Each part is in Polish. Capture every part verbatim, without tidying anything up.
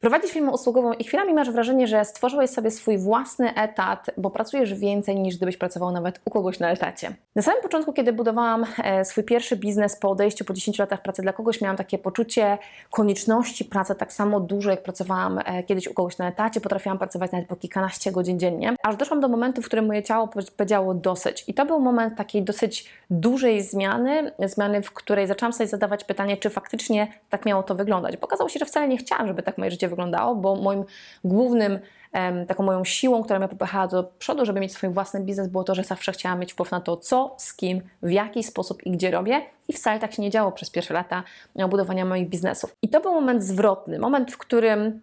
Prowadzisz firmę usługową i chwilami masz wrażenie, że stworzyłeś sobie swój własny etat, bo pracujesz więcej niż gdybyś pracował nawet u kogoś na etacie. Na samym początku, kiedy budowałam swój pierwszy biznes po odejściu po dziesięciu latach pracy dla kogoś, miałam takie poczucie konieczności pracy tak samo dużo, jak pracowałam kiedyś u kogoś na etacie. Potrafiłam pracować nawet po kilkanaście godzin dziennie, aż doszłam do momentu, w którym moje ciało powiedziało dosyć. I to był moment takiej dosyć dużej zmiany, zmiany, w której zaczęłam sobie zadawać pytanie, czy faktycznie tak miało to wyglądać. Bo okazało się, że wcale nie chciałam, żeby tak moje życie wyglądało, bo moim głównym, taką moją siłą, która mnie popychała do przodu, żeby mieć swój własny biznes, było to, że zawsze chciałam mieć wpływ na to, co, z kim, w jaki sposób i gdzie robię. I wcale tak się nie działo przez pierwsze lata budowania moich biznesów. I to był moment zwrotny, moment, w którym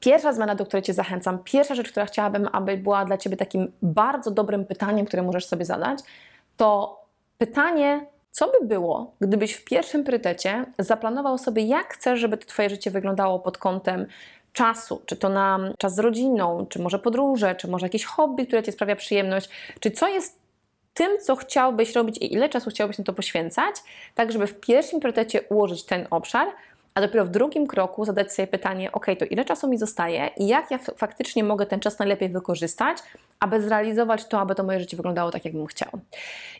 pierwsza zmiana, do której Cię zachęcam, pierwsza rzecz, która chciałabym, aby była dla Ciebie takim bardzo dobrym pytaniem, które możesz sobie zadać, to pytanie, co by było, gdybyś w pierwszym priorytecie zaplanował sobie, jak chcesz, żeby to Twoje życie wyglądało pod kątem czasu, czy to na czas z rodziną, czy może podróże, czy może jakieś hobby, które Cię sprawia przyjemność, czy co jest tym, co chciałbyś robić i ile czasu chciałbyś na to poświęcać, tak żeby w pierwszym priorytecie ułożyć ten obszar, a dopiero w drugim kroku zadać sobie pytanie, ok, to ile czasu mi zostaje i jak ja faktycznie mogę ten czas najlepiej wykorzystać, aby zrealizować to, aby to moje życie wyglądało tak, jakbym chciał.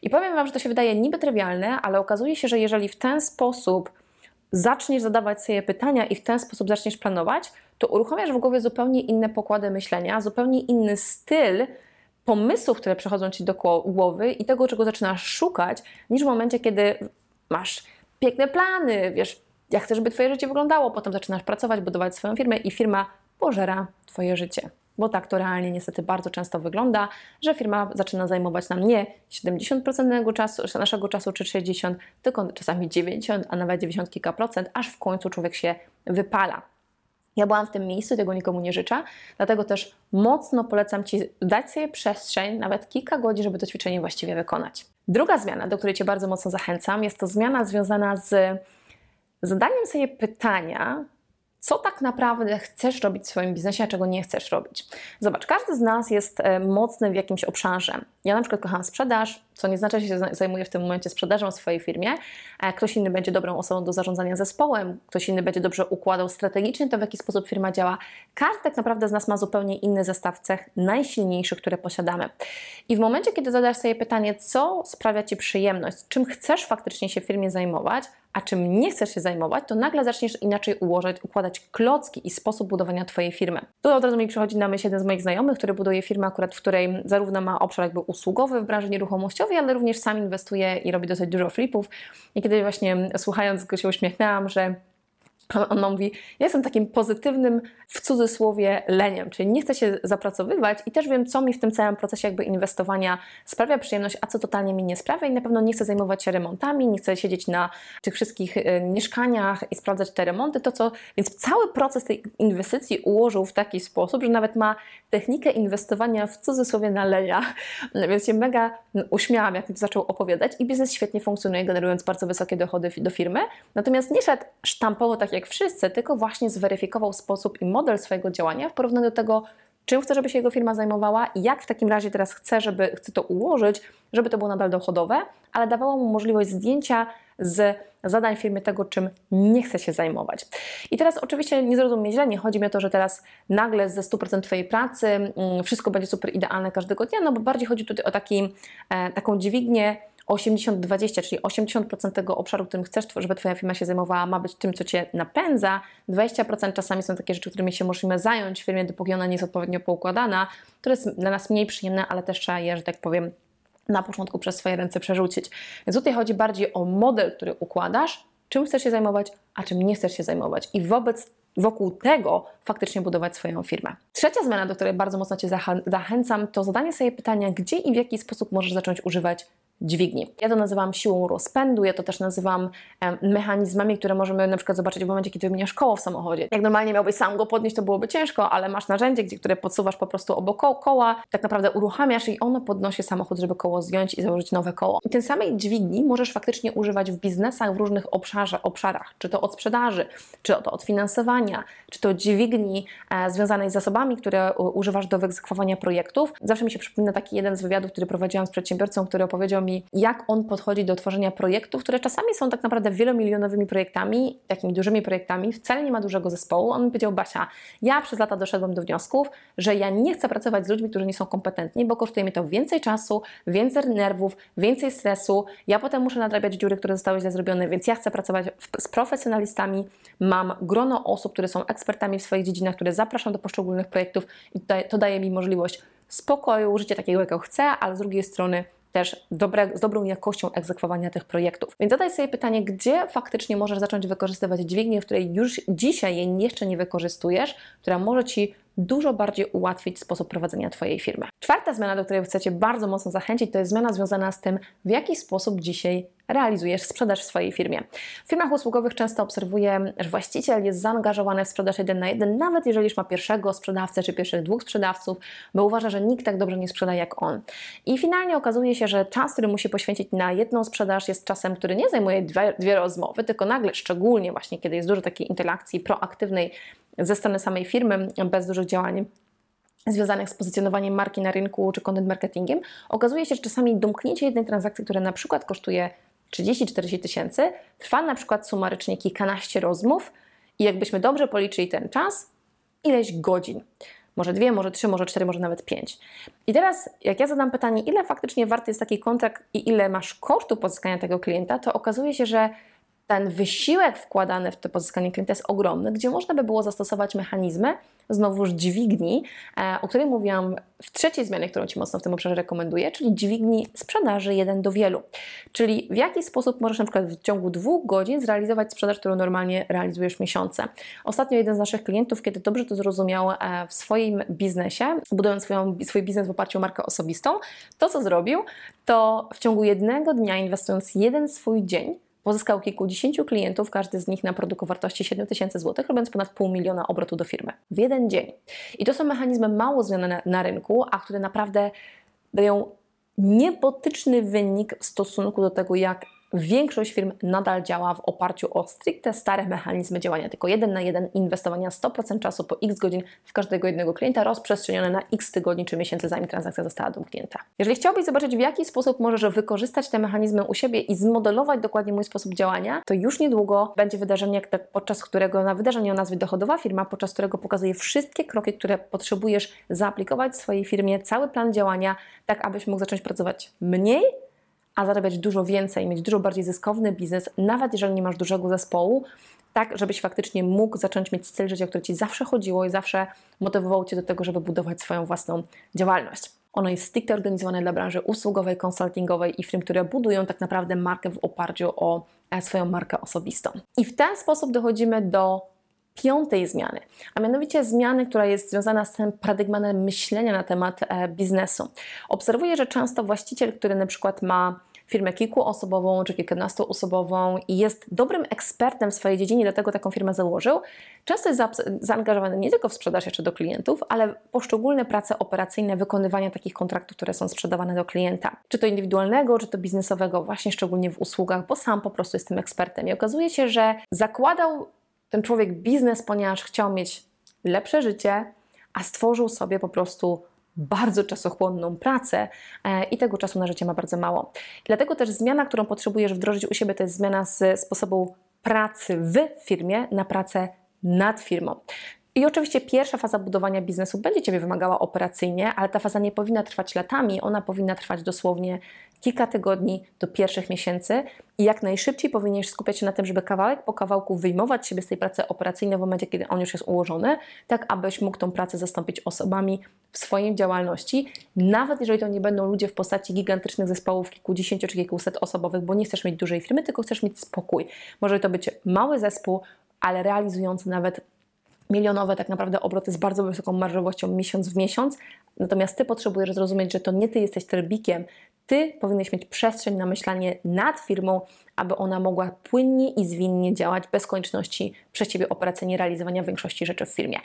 I powiem Wam, że to się wydaje niby trywialne, ale okazuje się, że jeżeli w ten sposób zaczniesz zadawać sobie pytania i w ten sposób zaczniesz planować, to uruchamiasz w głowie zupełnie inne pokłady myślenia, zupełnie inny styl pomysłów, które przychodzą Ci do głowy i tego, czego zaczynasz szukać, niż w momencie, kiedy masz piękne plany, wiesz, jak chcesz, żeby Twoje życie wyglądało, potem zaczynasz pracować, budować swoją firmę i firma pożera Twoje życie. Bo tak to realnie niestety bardzo często wygląda, że firma zaczyna zajmować nam nie siedemdziesiąt procent czasu, naszego czasu czy sześćdziesiąt procent, tylko czasami dziewięćdziesiąt procent, a nawet dziewięćdziesiąt kilka procent, aż w końcu człowiek się wypala. Ja byłam w tym miejscu, tego nikomu nie życzę, dlatego też mocno polecam Ci dać sobie przestrzeń, nawet kilka godzin, żeby to ćwiczenie właściwie wykonać. Druga zmiana, do której Cię bardzo mocno zachęcam, jest to zmiana związana z zadaniem sobie pytania, co tak naprawdę chcesz robić w swoim biznesie, a czego nie chcesz robić. Zobacz, każdy z nas jest mocny w jakimś obszarze. Ja na przykład kocham sprzedaż, co nie znaczy, że się zajmuję w tym momencie sprzedażą w swojej firmie. Ktoś inny będzie dobrą osobą do zarządzania zespołem, ktoś inny będzie dobrze układał strategicznie to, w jaki sposób firma działa. Każdy tak naprawdę z nas ma zupełnie inny zestaw cech, najsilniejszych, które posiadamy. I w momencie, kiedy zadasz sobie pytanie, co sprawia Ci przyjemność, czym chcesz faktycznie się w firmie zajmować, a czym nie chcesz się zajmować, to nagle zaczniesz inaczej ułożyć, układać klocki i sposób budowania Twojej firmy. Tu od razu mi przychodzi na myśl jeden z moich znajomych, który buduje firmę akurat, w której zarówno ma obszar jakby usługowy w branży nieruchomościowej, ale również sam inwestuje i robi dosyć dużo flipów. I kiedy właśnie słuchając go się uśmiechnęłam, że on mówi, ja jestem takim pozytywnym, w cudzysłowie, leniem, czyli nie chcę się zapracowywać i też wiem, co mi w tym całym procesie jakby inwestowania sprawia przyjemność, a co totalnie mi nie sprawia i na pewno nie chcę zajmować się remontami, nie chcę siedzieć na tych wszystkich mieszkaniach i sprawdzać te remonty, to co, więc cały proces tej inwestycji ułożył w taki sposób, że nawet ma technikę inwestowania w cudzysłowie na lenia, więc się mega uśmiałam, jak zaczął opowiadać i biznes świetnie funkcjonuje, generując bardzo wysokie dochody do firmy, natomiast nie szedł sztampowo tak jak wszyscy, tylko właśnie zweryfikował sposób i model swojego działania w porównaniu do tego, czym chce, żeby się jego firma zajmowała i jak w takim razie teraz chce, żeby chce to ułożyć, żeby to było nadal dochodowe, ale dawało mu możliwość zdjęcia z zadań firmy tego, czym nie chce się zajmować. I teraz oczywiście nie zrozumie źle, nie chodzi mi o to, że teraz nagle ze stu procent Twojej pracy wszystko będzie super idealne każdego dnia, no bo bardziej chodzi tutaj o taki, taką dźwignię osiemdziesiąt dwadzieścia, czyli osiemdziesiąt procent tego obszaru, którym chcesz, żeby Twoja firma się zajmowała, ma być tym, co Cię napędza. dwadzieścia procent czasami są takie rzeczy, którymi się musimy zająć w firmie, dopóki ona nie jest odpowiednio poukładana, która jest dla nas mniej przyjemna, ale też trzeba je, że tak powiem, na początku przez swoje ręce przerzucić. Więc tutaj chodzi bardziej o model, który układasz, czym chcesz się zajmować, a czym nie chcesz się zajmować i wobec wokół tego faktycznie budować swoją firmę. Trzecia zmiana, do której bardzo mocno Cię zachęcam, to zadanie sobie pytania, gdzie i w jaki sposób możesz zacząć używać dźwigni. Ja to nazywam siłą rozpędu, ja to też nazywam mechanizmami, które możemy na przykład zobaczyć w momencie, kiedy wymieniasz koło w samochodzie. Jak normalnie miałbyś sam go podnieść, to byłoby ciężko, ale masz narzędzie, które podsuwasz po prostu obok koła, tak naprawdę uruchamiasz i ono podnosi samochód, żeby koło zdjąć i założyć nowe koło. I tej samej dźwigni możesz faktycznie używać w biznesach w różnych obszarze, obszarach, czy to od sprzedaży, czy to od finansowania, czy to dźwigni e, związanej z zasobami, które używasz do wyegzekwowania projektów. Zawsze mi się przypomina taki jeden z wywiadów, który prowadziłam z przedsiębiorcą, który opowiedział mi, jak on podchodzi do tworzenia projektów, które czasami są tak naprawdę wielomilionowymi projektami, takimi dużymi projektami, wcale nie ma dużego zespołu. On mi powiedział: Basia, ja przez lata doszedłem do wniosków, że ja nie chcę pracować z ludźmi, którzy nie są kompetentni, bo kosztuje mi to więcej czasu, więcej nerwów, więcej stresu, ja potem muszę nadrabiać dziury, które zostały źle zrobione, więc ja chcę pracować w, z profesjonalistami, mam grono osób, które są ekspertami w swoich dziedzinach, które zapraszam do poszczególnych projektów i to, to daje mi możliwość spokoju, życia takiego, jakiego chcę, ale z drugiej strony też dobre, z dobrą jakością egzekwowania tych projektów. Więc zadaj sobie pytanie, gdzie faktycznie możesz zacząć wykorzystywać dźwignię, w której już dzisiaj jej jeszcze nie wykorzystujesz, która może Ci dużo bardziej ułatwić sposób prowadzenia Twojej firmy. Czwarta zmiana, do której chcę Cię bardzo mocno zachęcić, to jest zmiana związana z tym, w jaki sposób dzisiaj realizujesz sprzedaż w swojej firmie. W firmach usługowych często obserwuję, że właściciel jest zaangażowany w sprzedaż jeden na jeden, nawet jeżeli już ma pierwszego sprzedawcę czy pierwszych dwóch sprzedawców, bo uważa, że nikt tak dobrze nie sprzeda jak on. I finalnie okazuje się, że czas, który musi poświęcić na jedną sprzedaż, jest czasem, który nie zajmuje dwie, dwie rozmowy, tylko nagle, szczególnie właśnie kiedy jest dużo takiej interakcji proaktywnej ze strony samej firmy, bez dużych działań związanych z pozycjonowaniem marki na rynku czy content marketingiem, okazuje się, że czasami domknięcie jednej transakcji, która na przykład kosztuje trzydzieści czterdzieści tysięcy, trwa na przykład sumarycznie kilkanaście rozmów i jakbyśmy dobrze policzyli ten czas, ileś godzin. Może dwie, może trzy, może cztery, może nawet pięć. I teraz jak ja zadam pytanie, ile faktycznie warty jest taki kontrakt i ile masz kosztu pozyskania tego klienta, to okazuje się, że ten wysiłek wkładany w to pozyskanie klienta jest ogromny, gdzie można by było zastosować mechanizmy, znowuż dźwigni, o której mówiłam w trzeciej zmianie, którą Ci mocno w tym obszarze rekomenduję, czyli dźwigni sprzedaży jeden do wielu. Czyli w jaki sposób możesz na przykład w ciągu dwóch godzin zrealizować sprzedaż, którą normalnie realizujesz miesiące. Ostatnio jeden z naszych klientów, kiedy dobrze to zrozumiał w swoim biznesie, budując swoją, swój biznes w oparciu o markę osobistą, to co zrobił, to w ciągu jednego dnia, inwestując jeden swój dzień, pozyskał kilkudziesięciu klientów, każdy z nich na produkt o wartości siedem tysięcy złotych, robiąc ponad pół miliona obrotu do firmy w jeden dzień. I to są mechanizmy mało znane na, na rynku, a które naprawdę dają niebotyczny wynik w stosunku do tego, jak większość firm nadal działa w oparciu o stricte stare mechanizmy działania, tylko jeden na jeden inwestowania sto procent czasu po x godzin w każdego jednego klienta, rozprzestrzenione na x tygodni czy miesięcy, zanim transakcja została domknięta. Jeżeli chciałbyś zobaczyć, w jaki sposób możesz wykorzystać te mechanizmy u siebie i zmodelować dokładnie mój sposób działania, to już niedługo będzie wydarzenie, podczas którego na wydarzenie o nazwie Dochodowa Firma, podczas którego pokazuję wszystkie kroki, które potrzebujesz zaaplikować w swojej firmie, cały plan działania, tak abyś mógł zacząć pracować mniej, a zarabiać dużo więcej, mieć dużo bardziej zyskowny biznes, nawet jeżeli nie masz dużego zespołu, tak żebyś faktycznie mógł zacząć mieć styl życia, które Ci zawsze chodziło i zawsze motywowało Cię do tego, żeby budować swoją własną działalność. Ono jest stricte organizowane dla branży usługowej, konsultingowej i firm, które budują tak naprawdę markę w oparciu o swoją markę osobistą. I w ten sposób dochodzimy do piątej zmiany, a mianowicie zmiany, która jest związana z tym paradygmatem myślenia na temat e, biznesu. Obserwuję, że często właściciel, który na przykład ma firmę kilkuosobową czy kilkunastoosobową i jest dobrym ekspertem w swojej dziedzinie, dlatego taką firmę założył, często jest zaangażowany nie tylko w sprzedaż jeszcze do klientów, ale poszczególne prace operacyjne, wykonywania takich kontraktów, które są sprzedawane do klienta. Czy to indywidualnego, czy to biznesowego, właśnie szczególnie w usługach, bo sam po prostu jest tym ekspertem. I okazuje się, że zakładał ten człowiek biznes, ponieważ chciał mieć lepsze życie, a stworzył sobie po prostu bardzo czasochłonną pracę i tego czasu na życie ma bardzo mało. Dlatego też zmiana, którą potrzebujesz wdrożyć u siebie, to jest zmiana z sposobu pracy w firmie na pracę nad firmą. I oczywiście pierwsza faza budowania biznesu będzie Ciebie wymagała operacyjnie, ale ta faza nie powinna trwać latami, ona powinna trwać dosłownie kilka tygodni do pierwszych miesięcy i jak najszybciej powinieneś skupiać się na tym, żeby kawałek po kawałku wyjmować siebie z tej pracy operacyjnej w momencie, kiedy on już jest ułożony, tak abyś mógł tą pracę zastąpić osobami w swojej działalności, nawet jeżeli to nie będą ludzie w postaci gigantycznych zespołów kilkudziesięciu czy kilkuset osobowych, bo nie chcesz mieć dużej firmy, tylko chcesz mieć spokój. Może to być mały zespół, ale realizujący nawet milionowe tak naprawdę obroty z bardzo wysoką marżowością miesiąc w miesiąc, natomiast Ty potrzebujesz zrozumieć, że to nie Ty jesteś trybikiem, Ty powinieneś mieć przestrzeń na myślenie nad firmą, aby ona mogła płynnie i zwinnie działać bez konieczności przez Ciebie operacyjnie realizowania większości rzeczy w firmie.